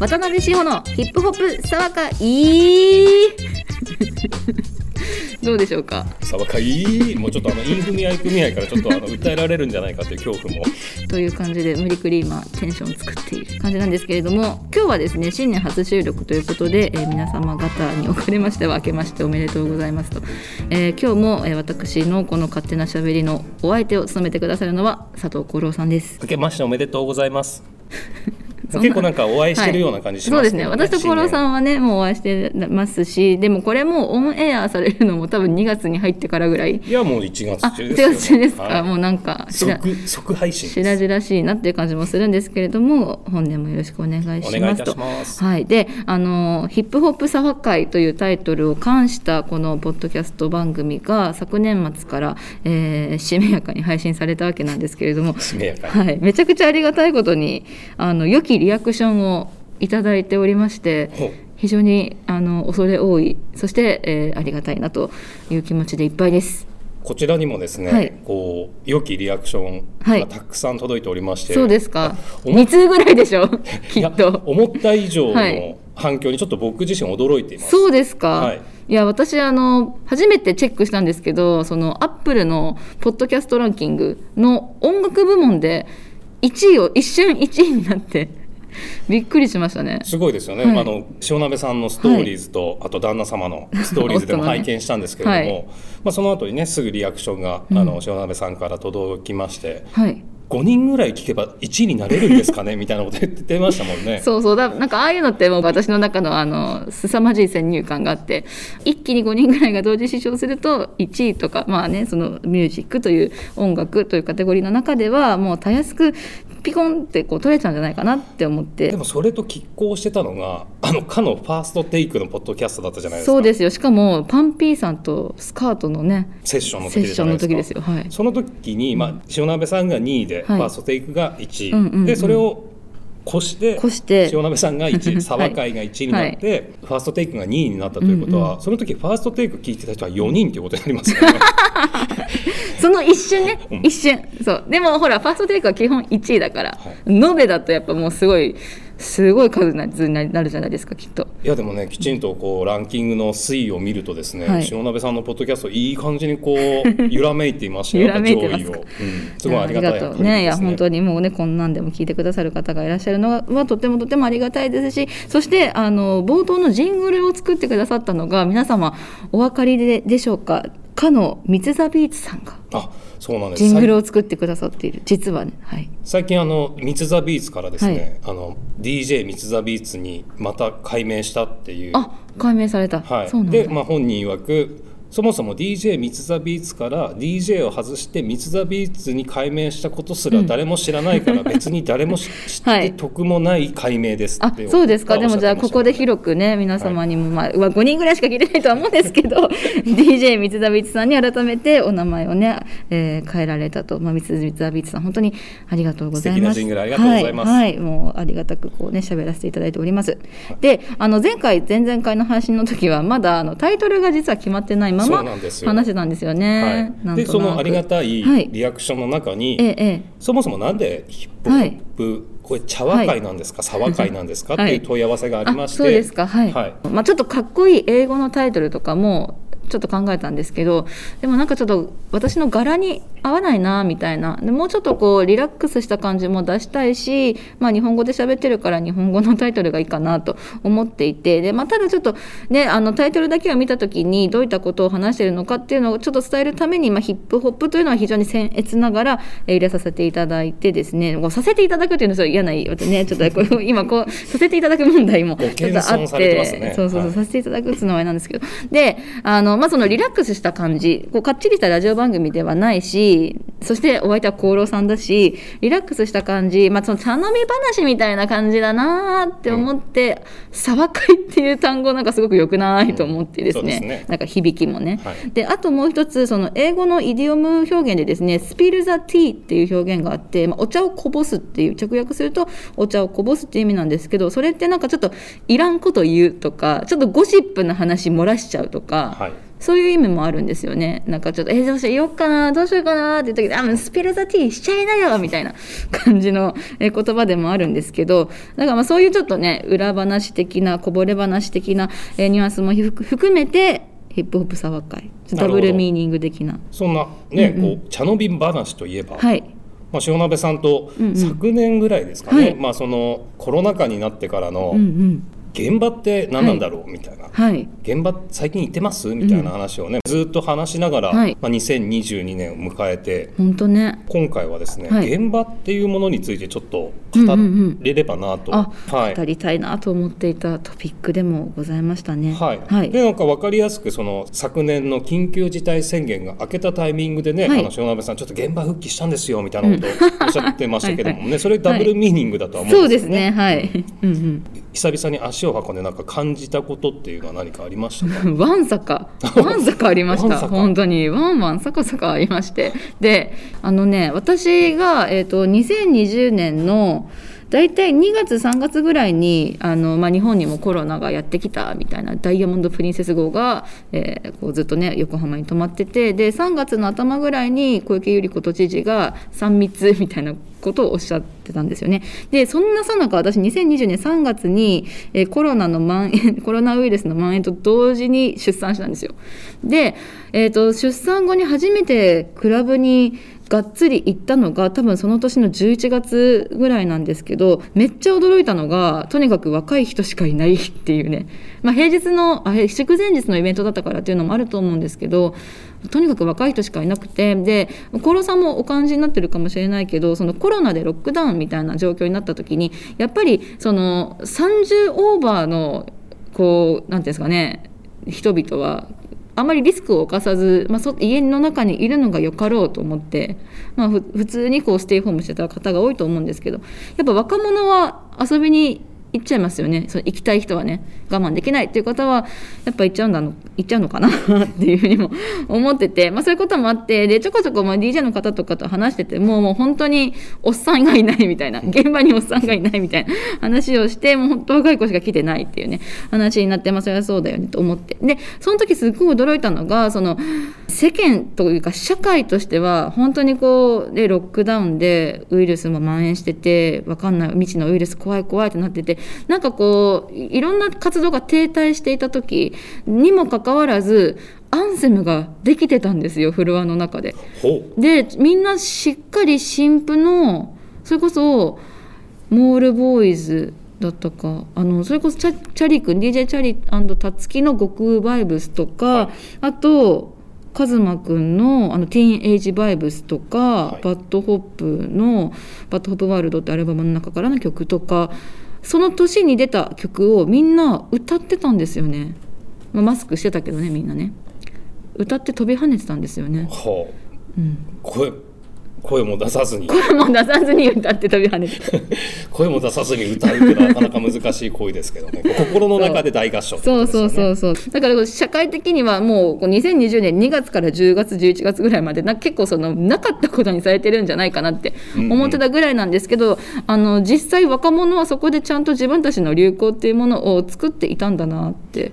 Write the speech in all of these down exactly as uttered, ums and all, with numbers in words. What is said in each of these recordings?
渡辺志保のヒップホップさわかいーどうでしょうか。さわかいーもうちょっとあのイン組合組合からちょっとあの訴えられるんじゃないかという恐怖もという感じで無理くり今テンションを作っている感じなんですけれども、今日はですね新年初収録ということで、えー、皆様方におかれましては明けましておめでとうございますと、えー、今日も、えー、私のこの勝手なしゃべりのお相手を務めてくださるのは佐藤幸郎さんです。明けましておめでとうございます結構なんかお会いしてるような感じしますけどね、はい、そうですね。私と幸郎さんはねもうお会いしてますし、でもこれもオンエアされるのも多分にがつに入ってからぐらい。いやもういちがつ中ですよ、ね、いちがつ中ですか、はい、もうなんか即即配信しらじらしいなっていう感じもするんですけれども、本年もよろしくお願いしますと。お願いいたします、はい、であのヒップホップサファ会というタイトルを冠したこのポッドキャスト番組が昨年末から、えー、しめやかに配信されたわけなんですけれども、しめやか、はい、めちゃくちゃありがたいことにあの良きリアクションをいただいておりまして、非常にあの恐れ多い、そして、えー、ありがたいなという気持ちでいっぱいです。こちらにもですね、はい、こう良きリアクションがたくさん届いておりまして、はい、そうですか。に通ぐらいでしょきっと思った以上の反響にちょっと僕自身驚いています、はい、そうですか、はい。いや私あの初めてチェックしたんですけど、そのアップルのポッドキャストランキングの音楽部門でいちいを一瞬いちいになってびっくりしましたね。すごいですよね、はい、あの塩鍋さんのストーリーズと、はい、あと旦那様のストーリーズでも拝見したんですけれども、はい、まあ、その後にねすぐリアクションが、うん、あの塩鍋さんから届きまして、はい、ごにんぐらい聞けばいちいになれるんですかねみたいなこと言ってましたもんねそうそうだ、なんかああいうのってもう私の中のあの凄まじい先入観があって、一気にごにんぐらいが同時視聴するといちいとか、まあね、そのミュージックという音楽というカテゴリーの中ではもうたやすくピコンってこう取れちゃうんじゃないかなって思って。でもそれと拮抗してたのがあのかのファーストテイクのポッドキャストだったじゃないですか。そうですよ。しかもパンピーさんとスカートのねセッションの時じゃないですか。セッションの時ですよ、はい、その時に、まあ、塩鍋さんがにいで、はい、ファーストテイクがいちい、うんうんうん、でそれを越して、越して塩鍋さんがいちい、サワ会がいちいになって、はいはい、ファーストテイクがにいになったということは、うんうん、その時ファーストテイク聞いてた人はよにんということになりますよねその一瞬ね、うん、一瞬そう。でもほらファーストテイクは基本いちいだから、はい、延べだとやっぱもうすごいすごい数になるじゃないですかきっと。いやでもねきちんとこうランキングの推移を見るとですね、はい、塩鍋さんのポッドキャストいい感じにこう揺らめいていましたよ揺らめいてますか、上位を、うん、すごいありがたいですね。いや本当にもうねこんなんでも聞いてくださる方がいらっしゃるのはとてもとてもありがたいですし、そしてあの冒頭のジングルを作ってくださったのが皆様お分かり で, でしょうかかのミツザビーツさんがあそうなんです、ジングルを作ってくださっている実は、ね、はい、最近あのミツザビーツからですね、はい、あの ディージェー ミツザビーツにまた改名したっていう。あ改名された、はい、そうなんで、まあ、本人曰くそもそも ディージェー ミツザビーツから ディージェー を外してミツザビーツに改名したことすら誰も知らないから、うん、別に誰も知って得もない改名ですって、はい、あそうですか。でもじゃあここで広くね皆様にも、まあ、はい、うわごにんぐらいしか聞いてないとは思うんですけどディージェー ミツザビーツさんに改めてお名前をね、えー、変えられたと、まあ、ミツザビーツさん本当にありがとうございます。素敵なジングルありがとうございます、はいはい、もうありがたくこうね喋らせていただいております、はい、であの前回前々回の配信の時はまだあのタイトルが実は決まってないそうなんですよ話なんですよね、はい、でそのありがたいリアクションの中に、はい、ええ、そもそもなんでヒップホップ、はい、これ茶話会なんですか、はい、沢会なんですかっていう問い合わせがありまして、あそうですか、はい、はい、まあ、ちょっとかっこいい英語のタイトルとかもちょっと考えたんですけど、でもなんかちょっと私の柄に合わないなみたいな、でもうちょっとこうリラックスした感じも出したいし、まあ、日本語で喋ってるから日本語のタイトルがいいかなと思っていて、で、まあ、ただちょっと、ね、あのタイトルだけを見た時にどういったことを話しているのかっていうのをちょっと伝えるために、まあ、ヒップホップというのは非常に僭越ながら入れさせていただいてですね、させていただくというのは嫌な、ね、ちょっとこう今こうさせていただく問題もちょっとあってさせていただくつのはなんですけど、であのまあ、そのリラックスした感じこうかっちりしたラジオ番組ではないし、そしてお相手は幸郎さんだしリラックスした感じ、まあ、その茶飲み話みたいな感じだなって思って、うん、沢会っていう単語なんかすごく良くないと思ってですね、うん、そうですね、なんか響きもね、はい、であともう一つその英語のイディオム表現でですねスピルザティーっていう表現があって、まあ、お茶をこぼすっていう直訳するとお茶をこぼすっていう意味なんですけど、それってなんかちょっといらんこと言うとかちょっとゴシップな話漏らしちゃうとか、はい、そういう意味もあるんですよね。なんかちょっとえどうしようかなどうしようかなって言ったけど、あスピルザティーしちゃいなよみたいな感じの言葉でもあるんですけど、だからまあそういうちょっとね裏話的なこぼれ話的なニュアンスも含めてヒップホップサワー会ダブルミーニング的なそんな、ねうんうん、こう茶の瓶話といえば、はいまあ、塩鍋さんと昨年ぐらいですかね、うんうんはいまあ、そのコロナ禍になってからの現場って何なんだろう、はい、みたいな、はい、現場最近行ってますみたいな話をね、うん、ずっと話しながら、はいまあ、にせんにじゅうにねんを迎えて本当、ね、今回はですね、はい、現場っていうものについてちょっと語れればなと、うんうんうんはい、語りたいなと思っていたトピックでもございましたね、はいはい、でなんか分かりやすくその昨年の緊急事態宣言が明けたタイミングでね、はい、あの塩鍋さんちょっと現場復帰したんですよみたいなことをおっしゃってましたけどもね、うん、はいはい、それダブルミーニングだとは思うんですよね、はい、そうですね、はいうんうん、久々に足足を運んでなんか感じたことっていうのは何かありましたか？ワンサカワンサカありました。本当にワンワンサカサカありまして、であのね私が、えーと、にせんにじゅうねんのだいたいにがつさんがつぐらいにあの、まあ、日本にもコロナがやってきたみたいなダイヤモンドプリンセス号が、えー、こうずっとね横浜に泊まってて、でさんがつの頭ぐらいに小池百合子都知事がさん密みたいなことをおっしゃってたんですよね。でそんなさなか私にせんにじゅうねんさんがつに、えー、コロナの蔓延コロナウイルスの蔓延と同時に出産したんですよ。で、えーと、出産後に初めてクラブにがっつり行ったのが多分その年のじゅういちがつぐらいなんですけど、めっちゃ驚いたのがとにかく若い人しかいないっていうね、まあ、平日のあ祝前日のイベントだったからっていうのもあると思うんですけど、とにかく若い人しかいなくて、で小室さんもお感じになってるかもしれないけど、そのコロナでロックダウンみたいな状況になった時にやっぱりそのさんじゅうオーバーのこうなんていうんですかね人々はあまりリスクを犯さず、まあ、そ家の中にいるのがよかろうと思って、まあ、ふ普通にこうステイホームしてた方が多いと思うんですけど、やっぱ若者は遊びに行っちゃいますよね。その行きたい人はね我慢できないっていう方はやっぱ行っちゃうんだの行っちゃうのかなっていうふうにも思ってて、まあ、そういうこともあって、でちょこちょこまあ ディージェー の方とかと話しててもう、もう本当におっさんがいないみたいな、現場におっさんがいないみたいな話をして、もう本当若い子しか来てないっていうね話になって、まあそれはそうだよねと思って、でその時すごい驚いたのがその世間というか社会としては本当にこうでロックダウンでウイルスも蔓延してて分かんない未知のウイルス怖い怖いってなってて、なんかこういろんな活動が停滞していた時にもかかわらずアンセムができてたんですよフロアの中で。でみんなしっかり新婦のそれこそモールボーイズだったかあのそれこそチャ、チャリ君 ディージェー チャリ&タツキの極バイブスとか、はい、あとカズマくん の, あのティーンエイジバイブスとか、はい、バッドホップのバッドホップワールドってアルバムの中からの曲とか、その年に出た曲をみんな歌ってたんですよね、まあ、マスクしてたけどねみんなね歌って飛び跳ねてたんですよね、はあうん、声, 声も出さずに声も出さずに歌って飛び跳ねてた声も出さずに歌うってなかなか難しい行為ですけどね心の中で大合唱ってことですよね。そうそうそうそう、だから社会的にはもうにせんにじゅうねんにがつからじゅうがつじゅういちがつぐらいまでな結構そのなかったことにされてるんじゃないかなって思ってたぐらいなんですけど、うんうん、あの実際若者はそこでちゃんと自分たちの流行っていうものを作っていたんだなって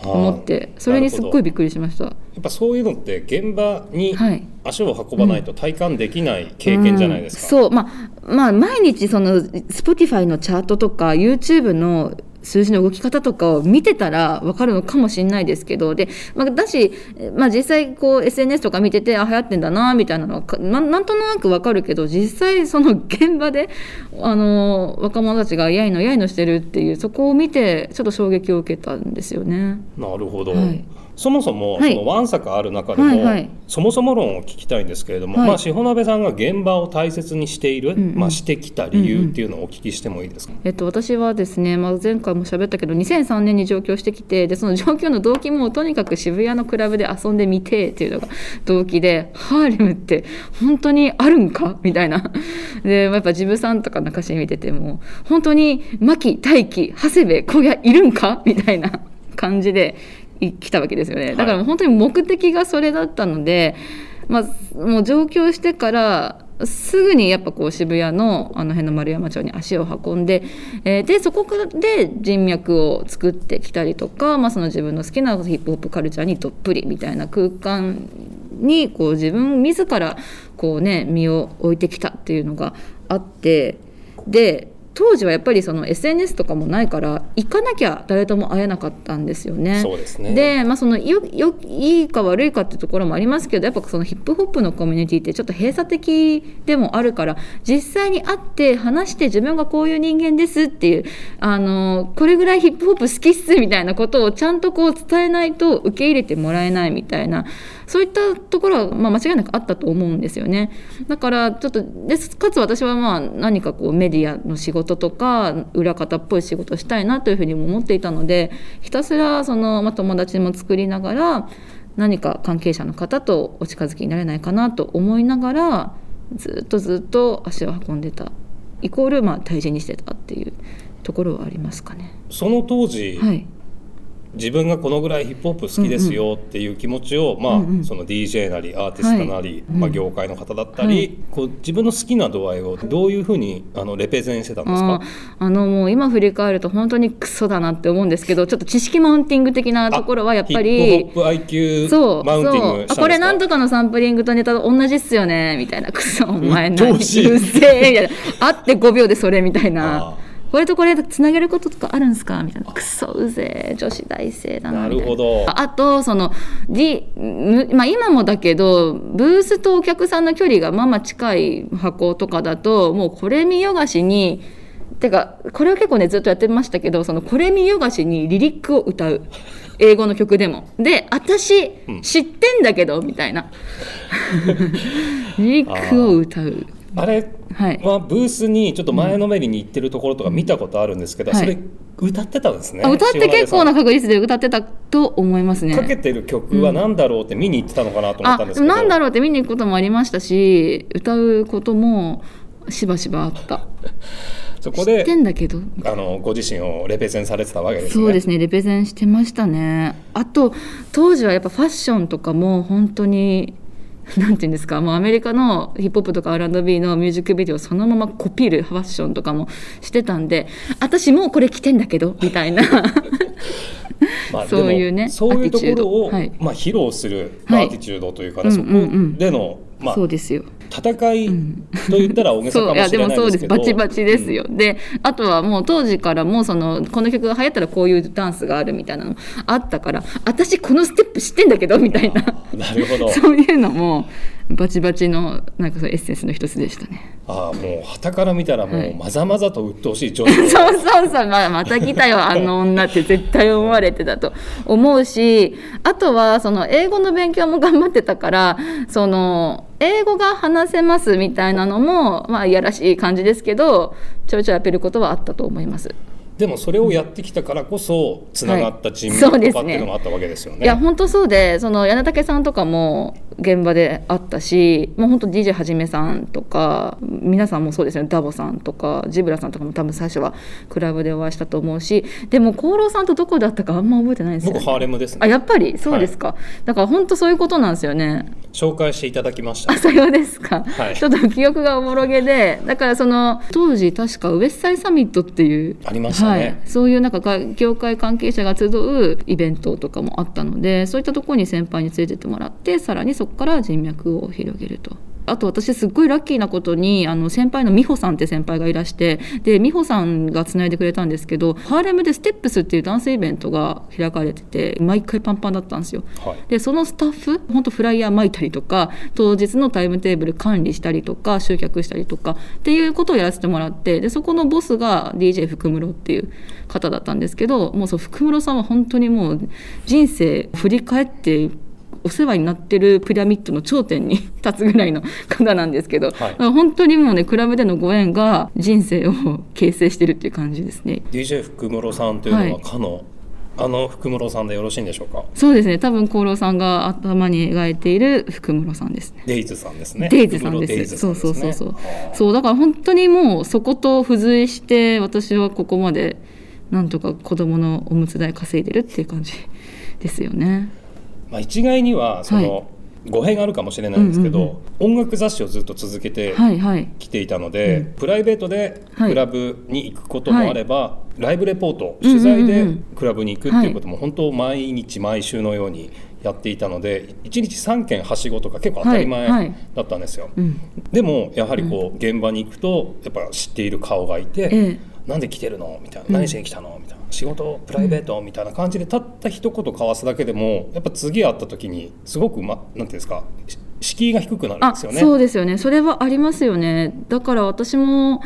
思って、それにすっごいびっくりしました。やっぱそういうのって現場に足を運ばないと体感できない経験じゃないですか、はいうんうん、そう、まあ、まあ毎日その Spotify のチャートとか YouTube の数字の動き方とかを見てたら分かるのかもしれないですけど、で、まあ、だし、まあ、実際こう エスエヌエス とか見ててあ流行ってんだなみたいなのは な, なんとなく分かるけど、実際その現場であの若者たちがやいのやいのしてるっていうそこを見てちょっと衝撃を受けたんですよね。なるほど、はいそもそもそのわんさかある中でも、はいはいはい、そもそも論を聞きたいんですけれども、はいまあ、塩鍋さんが現場を大切にしている、うんうんまあ、してきた理由っていうのをお聞きしてもいいですか？えっと、私はですね、まあ、前回も喋ったけどにせんさんねんに上京してきて、でその上京の動機もとにかく渋谷のクラブで遊んでみてっていうのが動機でハーレムって本当にあるんかみたいなでやっぱジブさんとかの歌詞見てても本当に牧大輝長谷部小屋いるんかみたいな感じで来たわけですよね。だから本当に目的がそれだったので、はいまあ、もう上京してからすぐにやっぱこう渋谷のあの辺の丸山町に足を運んで、えー、でそこで人脈を作ってきたりとか、まあ、その自分の好きなヒップホップカルチャーにどっぷりみたいな空間にこう自分自らこう、ね、身を置いてきたっていうのがあって、で当時はやっぱりその エスエヌエス とかもないから行かなきゃ誰とも会えなかったんですよね。そうですね。で、まあ、そのよよいいか悪いかってところもありますけど、やっぱそのヒップホップのコミュニティってちょっと閉鎖的でもあるから、実際に会って話して自分がこういう人間ですっていう、あのこれぐらいヒップホップ好きっすみたいなことをちゃんとこう伝えないと受け入れてもらえないみたいな、そういったところはまあ間違いなくあったと思うんですよね。だからちょっとで、かつ私はまあ何かこうメディアの仕事とか裏方っぽい仕事したいなというふうにも思っていたので、ひたすらその、まあ、友達も作りながら何か関係者の方とお近づきになれないかなと思いながらずっとずっと足を運んでたイコールまあ大事にしてたっていうところはありますかね。その当時、はい、自分がこのぐらいヒップホップ好きですよっていう気持ちを、うんうんまあうんうん、その ディージェー なりアーティストなり、はいまあ、業界の方だったり、はい、こう自分の好きな度合いをどういうふうにあのレペゼンしてたんですか？ああのもう今振り返ると本当にクソだなって思うんですけど、ちょっと知識マウンティング的なところはやっぱりヒップホップ アイキュー マウンティングしたんですか？あ、これなんとかのサンプリングとネタと同じっすよねみたいな、クソお前何うっせえみたいな、あってごびょうでそれみたいな、これとこれつなげることとかあるんですかみたいな、クソうぜえ女子大生だ な, みたいな。なるほど。あとその、まあ、今もだけどブースとお客さんの距離がまあまあ近い箱とかだと、もうこれ見よがしに、てかこれは結構ねずっとやってましたけど、そのこれ見よがしにリリックを歌う、英語の曲でもで、私知ってんだけど、うん、みたいなリリックを歌う、あれはブースにちょっと前のめりに行ってるところとか見たことあるんですけど、はい、それ歌ってたんですね。あ、歌って結構な確率で歌ってたと思いますね。かけてる曲は何だろうって見に行ってたのかなと思ったんですけど、うん、あ、何だろうって見に行くこともありましたし、歌うこともしばしばあったそこで知ってんだけどあのご自身をレペゼンされてたわけですね。そうですね、レペゼンしてましたね。あと当時はやっぱファッションとかも本当になんていうんですか、もうアメリカのヒップホップとか アールアンドビー のミュージックビデオをそのままコピーるファッションとかもしてたんで、私もうこれ着てんだけどみたいなまあそういうね、そういうところを、はいまあ、披露する、まあ、アーティチュードというか、ねはい、そこでの、うんうんうんまあ、そうですよ、戦いと言ったら大げさかもしれないですけどバチバチですよ、うん、であとはもう当時からもうそのこの曲が流行ったらこういうダンスがあるみたいなのあったから、私このステップ知ってんだけどみたいな、なるほどそういうのもバチバチのなんかそうエッセンスの一つでしたね。ああ、もう旗から見たらもうまざまざと鬱陶しい女子、はい、そうそうそう、まあ、また来たよあの女って絶対思われてたと思うし、あとはその英語の勉強も頑張ってたから、その英語が話せますみたいなのもまあいやらしい感じですけど、ちょいちょいアピることはあったと思います。でもそれをやってきたからこそつながった人脈とかっていうのもあったわけですよね。はい、そうですね。いや本当そうで、その柳竹さんとかも現場であったし、もう本当 ディージェー はじめさんとか皆さんもそうですよね、ダボさんとかジブラさんとかも多分最初はクラブでお会いしたと思うし、でも功労さんとどこだったかあんま覚えてないですよね。僕ハーレムですね。あ、やっぱりそうですか、はい、だから本当そういうことなんですよね。紹介していただきました。あ、さようですか、はい、ちょっと記憶がおぼろげで、だからその当時確かウエスタイサミットっていうありました、ねはい、そういうなんか業界関係者が集うイベントとかもあったので、そういったところに先輩に連れてってもらって、さらにそこから人脈を広げると。あと私すっごいラッキーなことに、あの先輩の美穂さんって先輩がいらして、で美穂さんがつないでくれたんですけど、ハーレムでステップスっていうダンスイベントが開かれてて毎回パンパンだったんですよ、はい、でそのスタッフ本当フライヤー巻いたりとか、当日のタイムテーブル管理したりとか集客したりとかっていうことをやらせてもらって、でそこのボスが ディージェー 福室っていう方だったんですけど、もうそう福室さんは本当にもう人生振り返ってお世話になってるピラミッドの頂点に立つぐらいの方なんですけど、はい、本当にもうねクラブでのご縁が人生を形成してるっていう感じですね。 ディージェー 福室さんというのはかの、はい、あの福室さんでよろしいんでしょうか？そうですね、多分功労さんが頭に描いている福室さんですね。デイズさんですね。デイズさんです。そうそうそうそう、そうだから本当にもうそこと付随して、私はここまでなんとか子供のおむつ代稼いでるっていう感じですよね。まあ、一概にはその、はい、語弊があるかもしれないんですけど、うんうんうん、音楽雑誌をずっと続けてきていたので、はいはいうん、プライベートでクラブに行くこともあれば、はい、ライブレポート取材でクラブに行くっていうことも本当毎日毎週のようにやっていたので、いちにちさんけんはしごとか結構当たり前だったんですよ、はいはいうん、でもやはりこう現場に行くとやっぱ知っている顔がいて、ええなんで来てるのみたいな、何しに来たのみたいな、仕事プライベートみたいな感じでたった一言交わすだけでもやっぱ次会った時にすごく、ま、なんていうんですか、敷居が低くなるんですよね。あ、そうですよね。それはありますよね。だから私も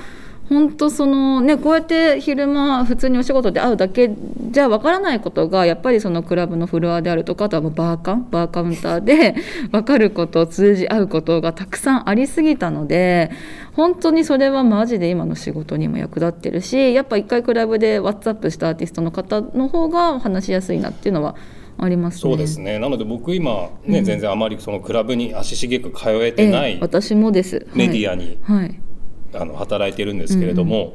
本当そのね、こうやって昼間普通にお仕事で会うだけじゃわからないことがやっぱりそのクラブのフロアであるとか、あとはもうバーカンバーカウンターで分かることを通じ合うことがたくさんありすぎたので、本当にそれはマジで今の仕事にも役立ってるし、やっぱ一回クラブでワッツアップしたアーティストの方の方が話しやすいなっていうのはありますね。そうですね。なので僕今、ねうん、全然あまりそのクラブに足しげく通えてない、ええ、私もです、はい、メディアに、はい、あの働いてるんですけれども、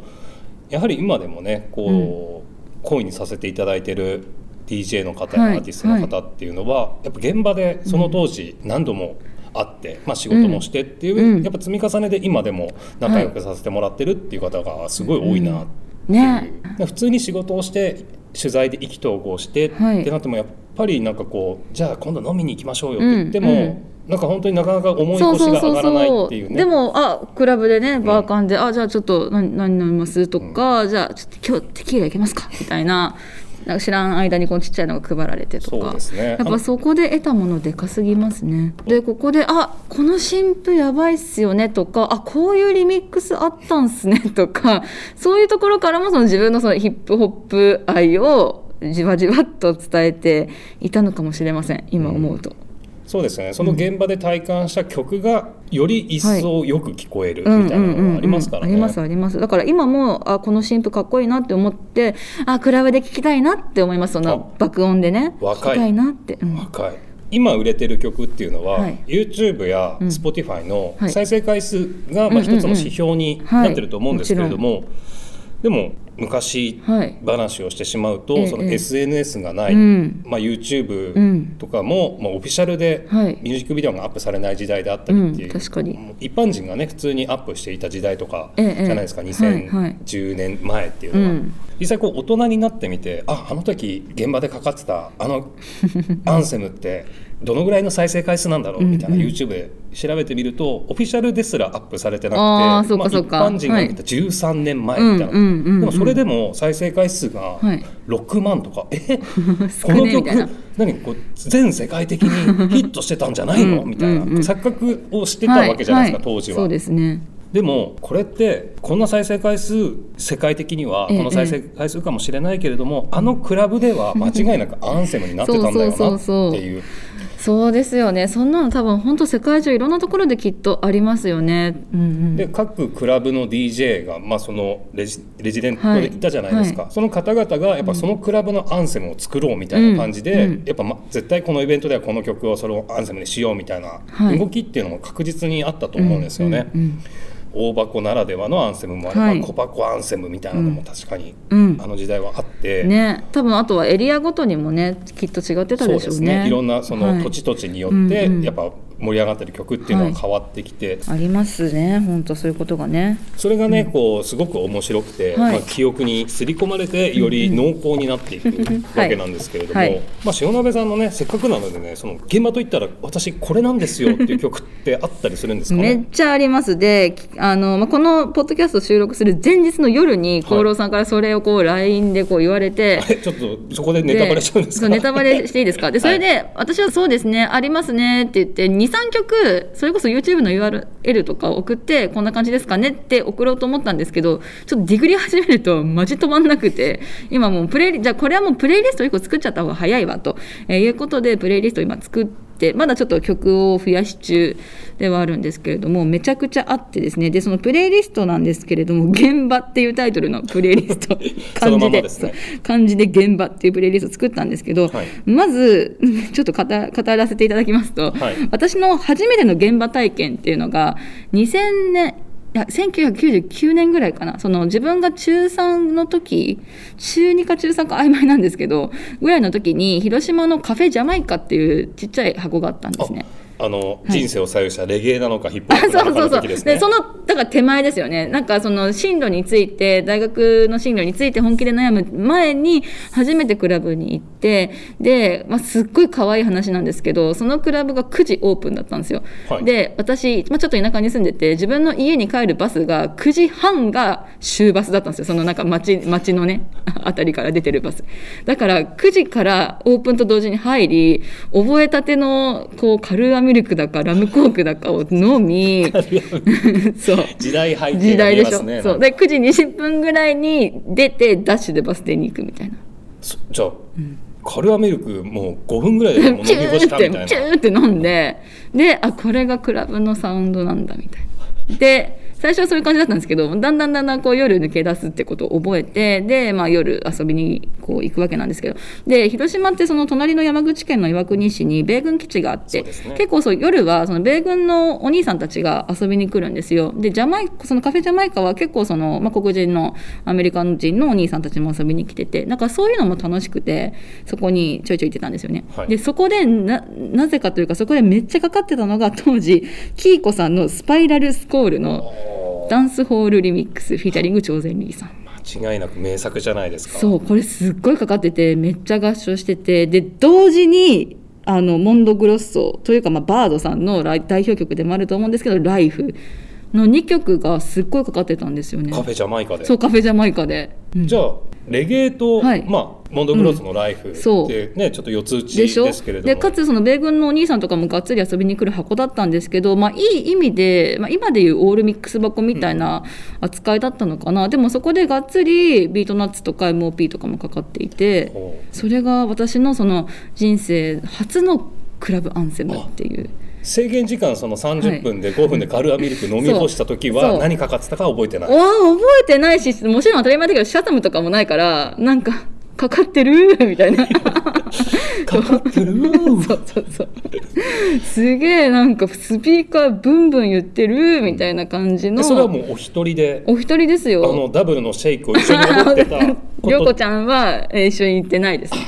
うん、やはり今でもねこう恋、うん、にさせていただいてる ディージェー の方や、はい、アーティストの方っていうのは、はい、やっぱ現場でその当時何度も会って、うんまあ、仕事もしてっていう、うん、やっぱ積み重ねで今でも仲良くさせてもらってるっていう方がすごい多いなっていう、はいうんね、普通に仕事をして取材で意気投合してってなってもやっぱりなんかこうじゃあ今度飲みに行きましょうよって言っても、うんうんなんか本当になかなか重い腰が上がらないっていうね。そうそうそうそう。でもあクラブでねバーカンで、うん、あじゃあちょっと何飲みますとか、うん、じゃあちょっと今日テキーラいけますかみたいな、なんか知らん間にこのちっちゃいのが配られてとか、そうですね、やっぱそこで得たものでかすぎますね。でここであこの新譜やばいっすよねとか、あこういうリミックスあったんすねとか、そういうところからもその自分のそのヒップホップ愛をじわじわっと伝えていたのかもしれません今思うと、うんそうですね。その現場で体感した曲がより一層よく聞こえるみたいなのがありますからね。ありますあります。だから今もあこの新譜かっこいいなって思って、あクラブで聴きたいなって思います。その爆音でね。聴きたいなって。うん、若い。今売れてる曲っていうのは、はい、YouTube や Spotify の再生回数がまあ一つの指標になってると思うんですけれども、はい、もでも昔話をしてしまうと、はい、その エスエヌエス がない、ええまあ、YouTube とかも、うんまあ、オフィシャルでミュージックビデオがアップされない時代であったりっていう、うん、確かに一般人がね普通にアップしていた時代とかじゃないですか、ええ、にせんじゅうねんまえっていうのは、はいはい、実際こう大人になってみて、ああの時現場でかかってたあのアンセムってどのぐらいの再生回数なんだろうみたいな、うんうん、YouTube で調べてみるとオフィシャルですらアップされてなくて、あ、そうかそうか、まあ、一般人が見たじゅうさんねんまえみたいな、はいうんうんうん、でもそれでも再生回数がろくまんとか、はい、えこの曲何こう全世界的にヒットしてたんじゃないのみたいな錯覚をしてたわけじゃないですか、はい、当時は、そうですね。でもこれってこんな再生回数世界的にはこの再生回数かもしれないけれども、ええ、あのクラブでは間違いなくアンセムになってたんだよなっていう、そうですよね。そんなの多分本当世界中いろんなところできっとありますよね、うんうん、で各クラブの ディージェー が、まあ、そのレジ、レジデントでいたじゃないですか、はいはい、その方々がやっぱそのクラブのアンセムを作ろうみたいな感じで、うんうん、やっぱ、ま、絶対このイベントではこの曲をそれをアンセムにしようみたいな動きっていうのも確実にあったと思うんですよね、はいうんうんうん、大箱ならではのアンセムもあれば、はい、小箱アンセムみたいなのも確かにあの時代はあって、うんね、多分あとはエリアごとにもねきっと違ってたでしょうね。そうですね。いろんなその土地土地によってやっぱ盛り上がってる曲っていうのは変わってきて、はい、ありますね本当そういうことがね。それがね、うん、こうすごく面白くて、はいまあ、記憶に刷り込まれてより濃厚になっていくわけなんですけれども、はいはいまあ、塩鍋さんのねせっかくなのでねその現場といったら私これなんですよっていう曲ってあったりするんですかね。めっちゃあります。であの、まあ、このポッドキャスト収録する前日の夜にコウロウさんからそれをこう ライン でこう言われて、はい、ちょっとそこでネタバレしちゃうんですか。そうネタバレしていいですか。でそれで、はい、私はそうですねありますねって言ってにさんきょくそれこそ YouTube の ユーアールエル とか送ってこんな感じですかねって送ろうと思ったんですけど、ちょっとディグり始めるとマジ止まんなくて、今もうプレイじゃあこれはもうプレイリストいっこ作っちゃった方が早いわということでプレイリスト今作ってでまだちょっと曲を増やし中ではあるんですけれども、めちゃくちゃあってですね。でそのプレイリストなんですけれども現場っていうタイトルのプレイリスト漢字で漢字で現場っていうプレイリストを作ったんですけど、はい、まずちょっと 語, 語らせていただきますと、はい、私の初めての現場体験っていうのがにせんねんいやせんきゅうひゃくきゅうじゅうきゅうねんぐらいかな。その自分が中さんの時中にか中さんか曖昧なんですけどぐらいの時に広島のカフェジャマイカっていうちっちゃい箱があったんですね。あの人生を左右したレゲエなのかヒップホップなのかの時ですね。でそのだから手前ですよね。なんかその進路について、大学の進路について本気で悩む前に初めてクラブに行って、で、まあ、すっごい可愛い話なんですけど、そのクラブがくじオープンだったんですよ、はい、で私、まあ、ちょっと田舎に住んでて自分の家に帰るバスがくじはんが終バスだったんですよ。そのなんか 町, 町のねあたりから出てるバスだから、くじからオープンと同時に入り、覚えたてのこうカルアミミルクだかラムコークだかを飲みそう時代背景が見えますね。そうでくじにじゅっぷんぐらいに出てダッシュでバス停に行くみたいな。じゃあ、うん、カルアミルクもうごふんぐらいで飲み干したみたいなチューって飲んで、であこれがクラブのサウンドなんだみたいな。で最初はそういう感じだったんですけど、だんだんだんだんこう夜抜け出すってことを覚えて、で、まあ、夜遊びにこう行くわけなんですけど、で広島ってその隣の山口県の岩国市に米軍基地があって、ね、結構そう夜はその米軍のお兄さんたちが遊びに来るんですよ。でジャマイそのカフェジャマイカは結構その、まあ、黒人のアメリカ人のお兄さんたちも遊びに来てて、なんかそういうのも楽しくてそこにちょいちょい行ってたんですよね、はい、でそこで な, なぜかというかそこでめっちゃかかってたのが当時キーコさんのスパイラルスコールのダンスホールリミックスフィーチャリング朝鮮リーさん、間違いなく名作じゃないですか。そう、これすっごいかかっててめっちゃ合唱してて、で同時にあのモンドグロッソというか、まあ、バードさんの代表曲でもあると思うんですけどライフのにきょくがすっごいかかってたんですよね。カフェジャマイカで。そうカフェジャマイカで、うん、じゃあレゲエと、はい、まあ、モンドグロスのライフって、ね、うん、ちょっと四つ打ちですけれども、ででかつその米軍のお兄さんとかもがっつり遊びに来る箱だったんですけど、まあ、いい意味で、まあ、今でいうオールミックス箱みたいな扱いだったのかな、うん、でもそこでがっつりビートナッツとか エムオーピー とかもかかっていて、それが私のその人生初のクラブアンセムっていう。制限時間そのさんじゅっぷんでごふんでカルアミルク飲み干した時は何かかってたか覚えてない、覚えてないし、もちろん当たり前だけどシャタムとかもないから、なんかかかってるみたいなかかってるそうそうそうすげえなんかスピーカーブンブン言ってるみたいな感じの。それはもうお一人で。お一人ですよ。あのダブルのシェイクを一緒に踊ってたりょうこちゃんは一緒に行ってないですね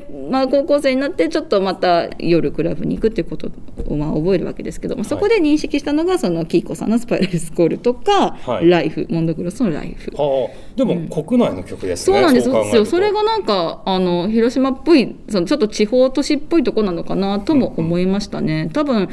で、まあ、高校生になってちょっとまた夜クラブに行くっていうことをまあ覚えるわけですけど、まあ、そこで認識したのがそのキーコさんのスパイラルスコールとか、はい、ライフモンドグロスのライフ。はあ、でも国内の曲ですね、うん、そうなんですよ。 そ, それがなんかあの広島っぽいそのちょっと地方都市っぽいとこなのかなとも思いましたね、うんうん、多分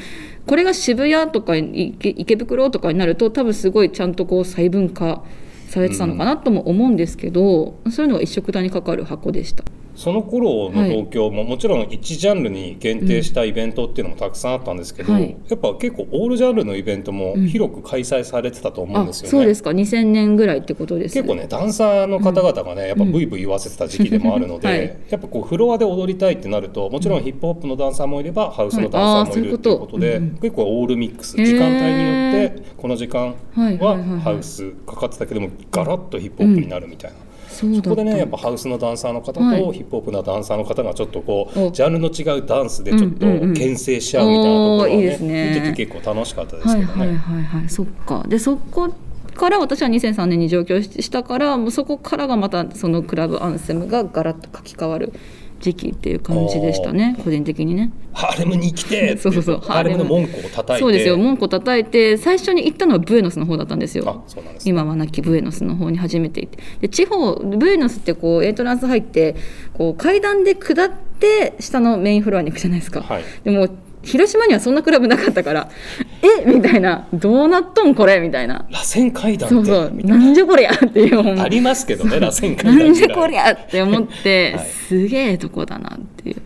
これが渋谷とか 池, 池袋とかになると多分すごいちゃんとこう細分化されてたのかなとも思うんですけど、うん、そういうのが一緒くたにかかる箱でした。その頃の東京ももちろん一ジャンルに限定したイベントっていうのもたくさんあったんですけど、うん、はい、やっぱ結構オールジャンルのイベントも広く開催されてたと思うんですよね、うん、あそうですか。にせんねんぐらいってことです。結構ねダンサーの方々がねやっぱブイブイ言わせてた時期でもあるので、うんうんはい、やっぱこうフロアで踊りたいってなるともちろんヒップホップのダンサーもいればハウスのダンサーもいるということで、はい、ううこと結構オールミックス、時間帯によってこの時間はハウスかかってたけどもガラッとヒップホップになるみたいな、うんそ, そこでねやっぱハウスのダンサーの方と、はい、ヒップホップのダンサーの方がちょっとこうジャンルの違うダンスでちょっと牽制し合うみたいなところを ね,、うんうんうん、いいですね。見てて結構楽しかったですけどね、はいはいはいはい、そっか。でそこから私はにせんさんねんに上京したから、もうそこからがまたそのクラブアンセムがガラッと書き換わる時期っていう感じでしたね、個人的にね。ハーレムに来てってそうそうそうハーレムの門戸を叩いて。そうですよ、門戸を叩いて最初に行ったのはブエノスの方だったんですよ。あそうなんです、ね、今は亡きブエノスの方に初めて行って、で地方ブエノスってこうエントランス入ってこう階段で下って下のメインフロアに行くじゃないですか、はい、でも広島にはそんなクラブなかったからえみたいな、どうなっとんこれみたいな、螺旋階段ってそうそうなんじゃこりゃっていうありますけどね、螺旋階段なんじゃこりゃって思って、はい、すげえとこだなっていう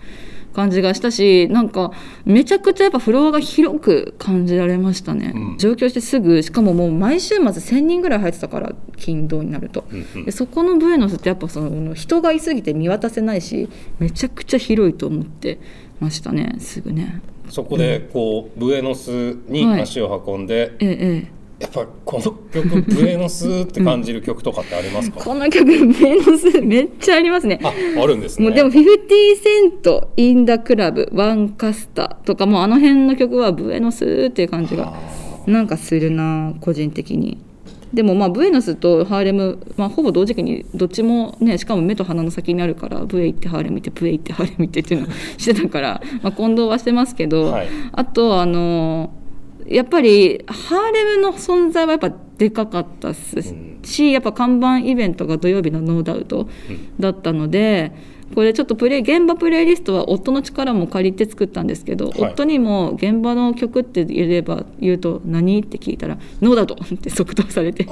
感じがしたし、なんかめちゃくちゃやっぱフロアが広く感じられましたね、うん、上京してすぐしかももう毎週末せんにんぐらい入ってたから金土になると、うんうん、でそこのブエノスってやっぱその人がいすぎて見渡せないしめちゃくちゃ広いと思ってましたね、すぐね。そこでこう、うん、ブエノスに足を運んで、はい、ええ、やっぱこの曲ブエノスって感じる曲とかってありますか？うん、この曲ブエノスめっちゃありますね。あ、あるんですね。もうでもフィフティーセント in the club ワンカスタとかもうあの辺の曲はブエノスっていう感じがなんかするな個人的に。でもまあブエノスとハーレム、まあ、ほぼ同時期にどっちもね、しかも目と鼻の先にあるから、ブエ行ってハーレム行ってブエ行ってハーレム行ってっていうのをしてたからまあ混同はしてますけど、はい、あとあのやっぱりハーレムの存在はやっぱでかかったっすし、うん、やっぱ看板イベントが土曜日のノーダウトだったので、うん、これちょっとプレイ現場プレイリストは夫の力も借りて作ったんですけど、はい、夫にも現場の曲って言えば言うと何って聞いたらノーダウトって即答されて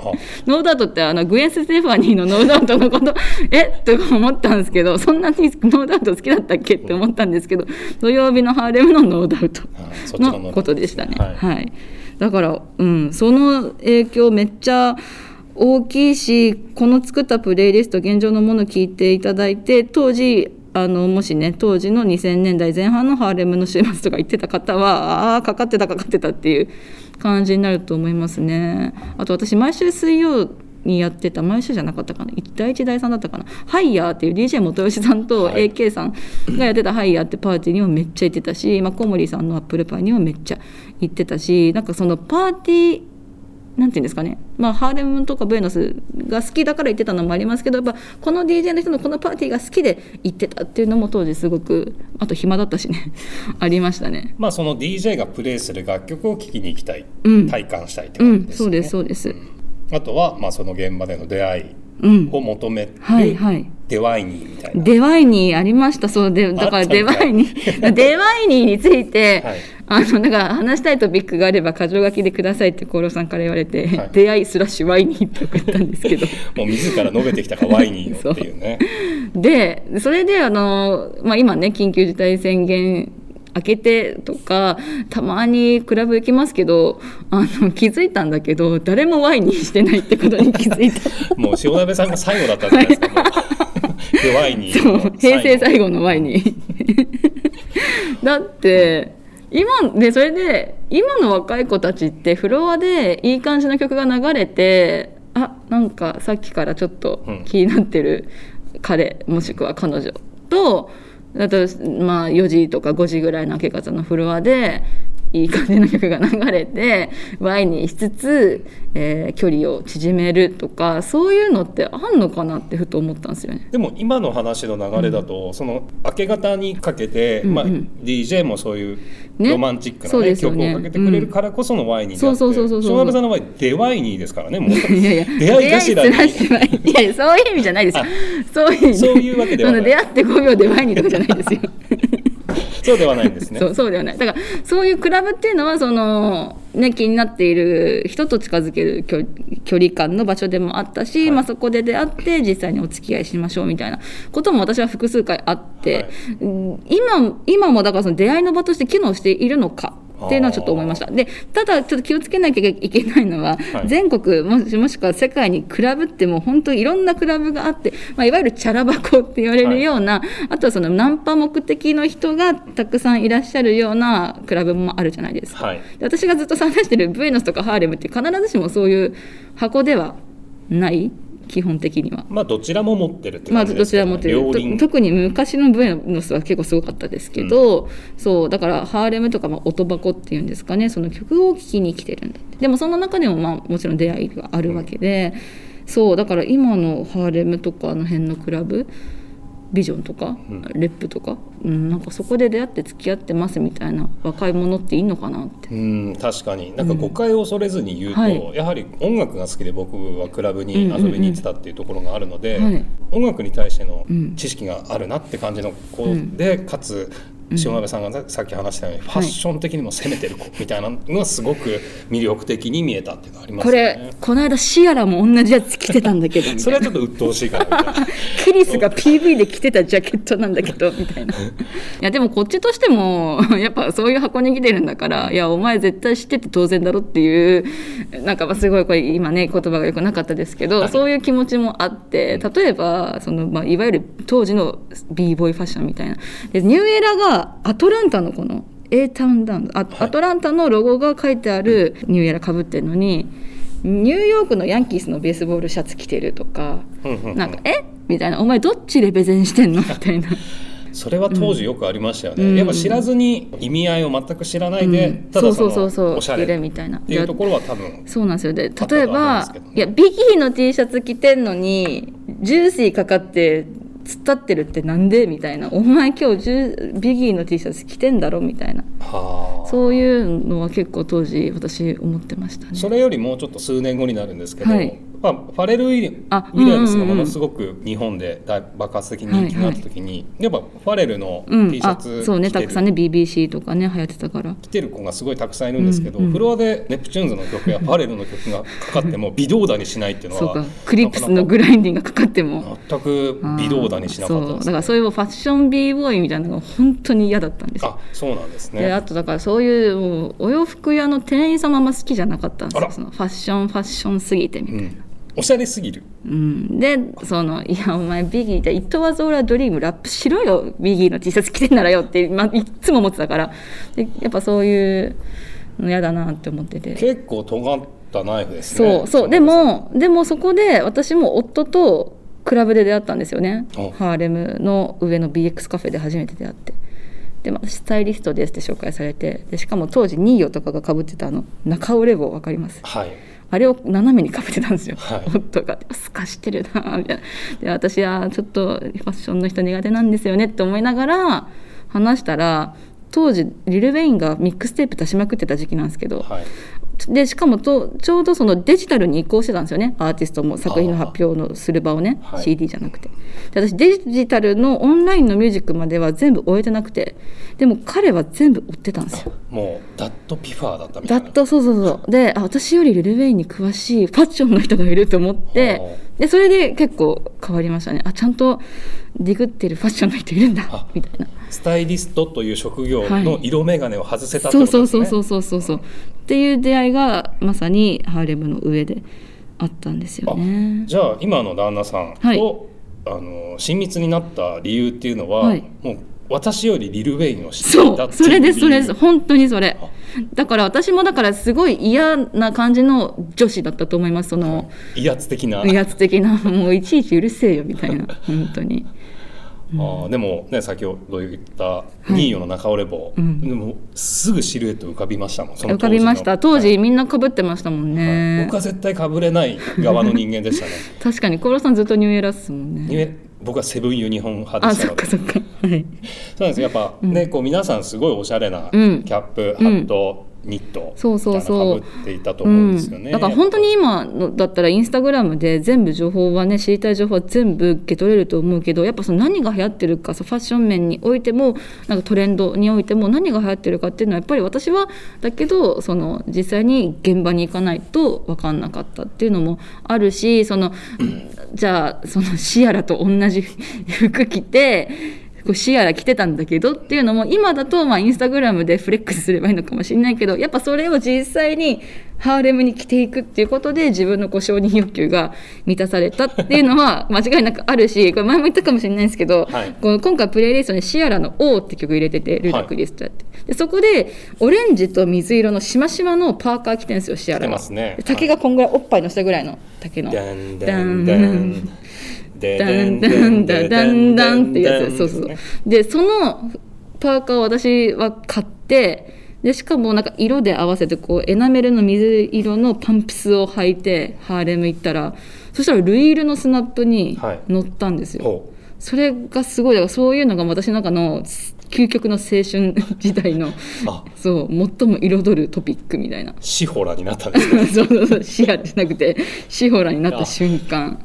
ノーダウトってあのグエン・ステファニーのノーダウトのことえとか思ったんですけど、そんなにノーダウト好きだったっけって思ったんですけど、土曜日のハーレムのノーダウトのことでしたね。はい、はい、だから、うん、その影響めっちゃ大きいし、この作ったプレイリスト現状のものを聞いていただいて、当時あのもしね当時のにせんねんだいぜん半のハーレムの週末とか行ってた方は、ああかかってたかかってたっていう感じになると思いますね。あと私毎週水曜にやってた、毎週じゃなかったかな、だいいちだいさんだったかな、ハイヤーっていう ディージェー 元吉さんと エーケー さんがやってたハイヤーってパーティーにもめっちゃ行ってたし、まあ、小森さんのアップルパイにもめっちゃ行ってたし、なんかそのパーティーなんていうんですかね、まあ、ハーレムとかブエノスが好きだから行ってたのもありますけど、やっぱこの ディージェー の人のこのパーティーが好きで行ってたっていうのも当時すごく、あと暇だったしねありましたね。まあその ディージェー がプレイする楽曲を聴きに行きたい、うん、体感したいって感じですね、うん、そうですそうです、うん、あとはまあその現場での出会いを求めて、うん、はいはい、デワイニーみたいな、デワイニーありました。そうで、だからデワイニーデワイニーについて、はい、あのなんか話したいトピックがあれば箇条書きでくださいってコロさんから言われて、はい、出会いスラッシュワイニーって送ったんですけどもう自ら述べてきたかワイニーよっていうねでそれであの、まあ、今ね緊急事態宣言開けてとかたまにクラブ行きますけど、あの気づいたんだけど誰もワインにしてないってことに気づいたもう塩鍋さんが最後だったじゃないですか、はい、でワインに平成最後のワインにだって今で、それで今の若い子たちってフロアでいい感じの曲が流れて、あ、なんかさっきからちょっと気になってる彼、うん、もしくは彼女とだと、まあ、よじとかごじぐらいの明け方のフロアでいい感じの曲が流れてワインにしつつ、えー、距離を縮めるとか、そういうのってあんのかなってふと思ったんですよね。でも今の話の流れだと、うん、その明け方にかけて、うんうん、まあ、ディージェー もそういうロマンチックな、ねねね、曲をかけてくれるからこそのワインになって、塩鍋さんの場合出ワイニーですからね、もういやいや出会い頭にいやいやそういう意味じゃないですよそういう、そういうわけではない出会ってごびょうでワイニーとかじゃないですよそうではないですねそう、そうではない。だからそういうクラブっていうのはその、ね、気になっている人と近づける 距, 距離感の場所でもあったし、はい、まあ、そこで出会って実際にお付き合いしましょうみたいなことも私は複数回あって、はい、今, 今もだからその出会いの場として機能しているのかっていうのはちょっと思いました。で、ただちょっと気をつけなきゃいけないのは、はい、全国もしもしくは世界にクラブってもう本当にいろんなクラブがあって、まあ、いわゆるチャラ箱って言われるような、はい、あとはそのナンパ目的の人がたくさんいらっしゃるようなクラブもあるじゃないですか、はい、で私がずっと話してるブエノスとかハーレムって必ずしもそういう箱ではない基本的には、まあ、どちらも持ってるって感じですよね、まあ、どちらも持ってる。特に昔のブエノスは結構すごかったですけど、うん、そうだからハーレムとか、まあ、音箱っていうんですかね、その曲を聴きに来てるんだって。でもその中でも、まあ、もちろん出会いがあるわけで、うん、そうだから今のハーレムとかあの辺のクラブビジョンとか、うん、レップとか、うん、なんかそこで出会って付き合ってますみたいな若い者っていいのかなって。うん、確かになんか誤解を恐れずに言うと、うん、はい、やはり音楽が好きで僕はクラブに遊びに行ってたっていうところがあるので、うんうんうん、はい、音楽に対しての知識があるなって感じの子で、うん、かつ塩鍋さんがさっき話したように、うん、ファッション的にも攻めてる子みたいなのがすごく魅力的に見えたっていうのがありますね。これこの間シアラも同じやつ着てたんだけどみたいなそれはちょっと鬱陶しいからみたいなクリスが ピーブイ で着てたジャケットなんだけどみたいないやでもこっちとしてもやっぱそういう箱に来てるんだから、いやお前絶対知ってて当然だろっていう、なんかすごいこれ今ね言葉がよくなかったですけど、はい、そういう気持ちもあって、例えばその、まあ、いわゆる当時の B ボーイファッションみたいなでニューエラがアトランタのこの A タウンダウン、アトランタのロゴが書いてあるニューエラ被ってるのにニューヨークのヤンキースのベースボールシャツ着てるとか、なんかえみたいな、お前どっちレベゼンしてんのみたいなそれは当時よくありましたよね、うん、やっぱ知らずに意味合いを全く知らないで、うん、ただそのおしゃれみたいなっていうところは多分そうなんですよ。で例えば、ね、いやビキニの T シャツ着てんのにジューシーかかって突っ立ってるってなんでみたいな、お前今日ジュビギーの T シャツ着てんだろみたいな、はそういうのは結構当時私思ってましたね。それよりもうちょっと数年後になるんですけど、はい、まあ、ファレル・ウィリアムスがものすごく日本で爆発的に人気になった時に、はいはい、やっぱファレルの T シャツ、うん、そうね、たくさんね ビービーシー とかね流行ってたから着てる子がすごいたくさんいるんですけど、うんうん、フロアでネプチューンズの曲やファレルの曲がかかっても微動だにしないっていうのはそうか、クリップスのグラインディングがかかっても全く微動だにしなかったんです、ね、そうだからそういうファッション B ボーイみたいなのが本当に嫌だったんですよ。あ、そうなんですね。であとだからそういう、 もうお洋服屋の店員さんもあんま好きじゃなかったんですよ。そのファッションファッションすぎてみたいな、うん、おしゃれすぎる、うん、でそのいやお前ビギーじゃイットワズオーラドリームラップしろよビギーの T シャツ着てんならよって、まあ、いつも思ってたからでやっぱそういうの嫌だなって思ってて結構尖ったナイフですね。そうそう。でもでもそこで私も夫とクラブで出会ったんですよね。ハーレムの上の ビーエックス カフェで初めて出会って、で、まあ、スタイリストですって紹介されて、でしかも当時ニーヨとかがかぶってたあの中折れ棒分かります、はい、あれを斜めにかぶってたんですよ、はい、夫がすかしてるなみたいな。で私はちょっとファッションの人苦手なんですよねって思いながら話したら、当時リル・ウェインがミックステープ出しまくってた時期なんですけど、はい、でしかもとちょうどそのデジタルに移行してたんですよね。アーティストも作品の発表のする場をね、はい、シーディー じゃなくて、で私デジタルのオンラインのミュージックまでは全部終えてなくて、でも彼は全部追ってたんですよ。もうダッドピファーだったみたいな。ダッドそうそうそうで、あ私よりリル・ウェインに詳しいファッションの人がいると思って、でそれで結構変わりましたね。あちゃんとディグってるファッションの人いるんだみたいな。スタイリストという職業の色眼鏡を外せたってことですね。そうそうそうそうっていう出会いがまさにハーレムの上であったんですよね。じゃあ今の旦那さんと、はい、あの親密になった理由っていうのは、はい、もう私よりリル・ウェインを知っていたっていう。そう、それですそれです、本当にそれ。だから私もだからすごい嫌な感じの女子だったと思います。その威圧的な威圧的なもういちいちうるせえよみたいな本当に。あでも、ね、先ほど言ったニーヨの中折れ棒、はい、うん、でもすぐシルエット浮かびましたもん。その浮かびました。当時、はい、みんな被ってましたもんね、はい、僕は絶対被れない側の人間でしたね確かに小室さんずっとニューエラっすもんね。ニュエ僕はセブンユニフォーム派でしたので。あ、そっかそっか、はい、そうなんです。やっぱ、ね、こう皆さんすごいおしゃれなキャップ、うん、ハット、うん、ニットみたいな被っていたと思うんですよね。そうそうそう、うん、だから本当に今のだったらインスタグラムで全部情報はね、知りたい情報は全部受け取れると思うけど、やっぱその何が流行ってるか、ファッション面においてもなんかトレンドにおいても何が流行ってるかっていうのはやっぱり私はだけどその実際に現場に行かないと分かんなかったっていうのもあるし、そのじゃあそのシアラと同じ服着てシアラ着てたんだけどっていうのも今だとまあインスタグラムでフレックスすればいいのかもしれないけど、やっぱそれを実際にハーレムに着ていくっていうことで自分のこう承認欲求が満たされたっていうのは間違いなくあるし、これ前も言ったかもしれないんですけど、はい、この今回プレイリストにシアラの「王」って曲入れてて、ルーダ・クリストやって、はい、でそこでオレンジと水色のしましまのパーカー着てるんですよ、シアラは。着てますね。丈がこんぐらい、おっぱいの下ぐらいの丈の。だんだんだんだんだんだんだんだんってやつ。そうそう。でそのパーカーを私は買って、でしかもなんか色で合わせてこうエナメルの水色のパンプスを履いてハーレム行ったら、そしたらルイールのスナップに乗ったんですよ、はい、それがすごい。だからそういうのが私の中の究極の青春時代のそう最も彩るトピックみたいな。シホラになったんですねそうそうそう、シアじゃなくてシホラになった瞬間、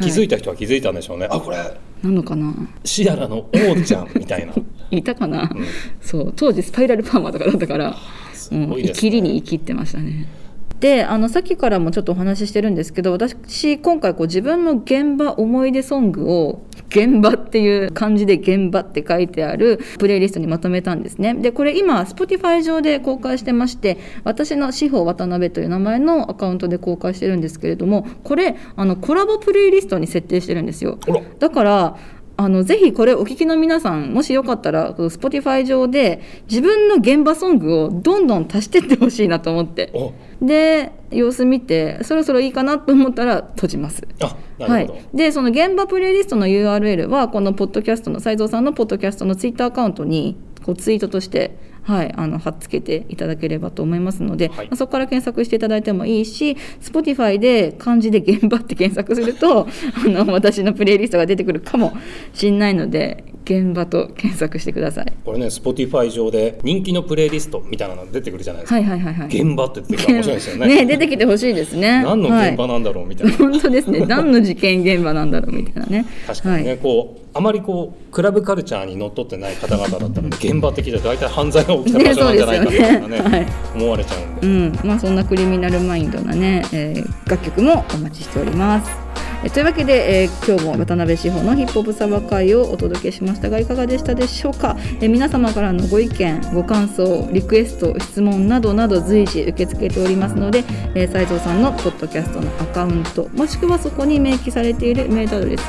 気づいた人は気づいたんでしょうね、はい、あこれなのかな、シアラの王ちゃんみたいないたかな、うん、そう当時スパイラルパーマとかだったから、ね、もう生きりに生きってましたね。であのさっきからもちょっとお話ししてるんですけど、私今回こう自分の現場思い出ソングを現場っていう漢字で現場って書いてあるプレイリストにまとめたんですね。でこれ今 Spotify 上で公開してまして、私の志保渡辺という名前のアカウントで公開してるんですけれども、これあのコラボプレイリストに設定してるんですよ。だからあのぜひこれお聞きの皆さん、もしよかったら Spotify 上で自分の現場ソングをどんどん足してってほしいなと思って。で様子見てそろそろいいかなと思ったら閉じます。あ、なるほど、はい、でその現場プレイリストの ユーアールエル はこのポッドキャストの斉藤さんのポッドキャストのツイッターアカウントにこうツイートとして、はい、あの貼っつけていただければと思いますので、はい、そこから検索していただいてもいいし Spotify で漢字で現場って検索するとあの私のプレイリストが出てくるかもしんないので現場と検索してください。これね Spotify 上で人気のプレイリストみたいなの出てくるじゃないですか、はいはいはいはい、現場って出てくるかもしれないですよ ね, ね出てきてほしいですね何の現場なんだろうみたいな、はい、本当ですね何の事件現場なんだろうみたいなね確かにね、はい、こうあまりこうクラブカルチャーにのっとってない方々だったので現場的で大体犯罪が起きた場所なんじゃないかみたいな ね, ね, ね、はい、思われちゃうんで、うんまあ、そんなクリミナルマインドな、ねえー、楽曲もお待ちしております。というわけで、えー、今日も渡辺志保のヒップホップサバ会をお届けしましたがいかがでしたでしょうか。えー、皆様からのご意見ご感想リクエスト質問などなど随時受け付けておりますので、えー、斉藤さんのポッドキャストのアカウントもしくはそこに明記されているメールアドレス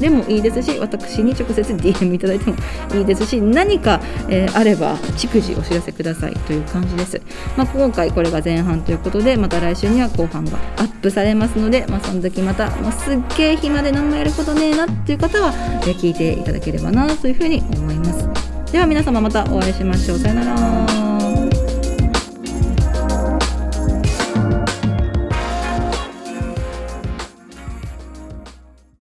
でもいいですし私に直接 ディーエム いただいてもいいですし何か、えー、あれば逐次お知らせくださいという感じです。まあ、今回これが前半ということでまた来週には後半がアップされますので、まあ、その時またもうすすっげー暇で何もやることねえなっていう方は聞いていただければなというふうに思います。では皆様またお会いしましょう。さよなら。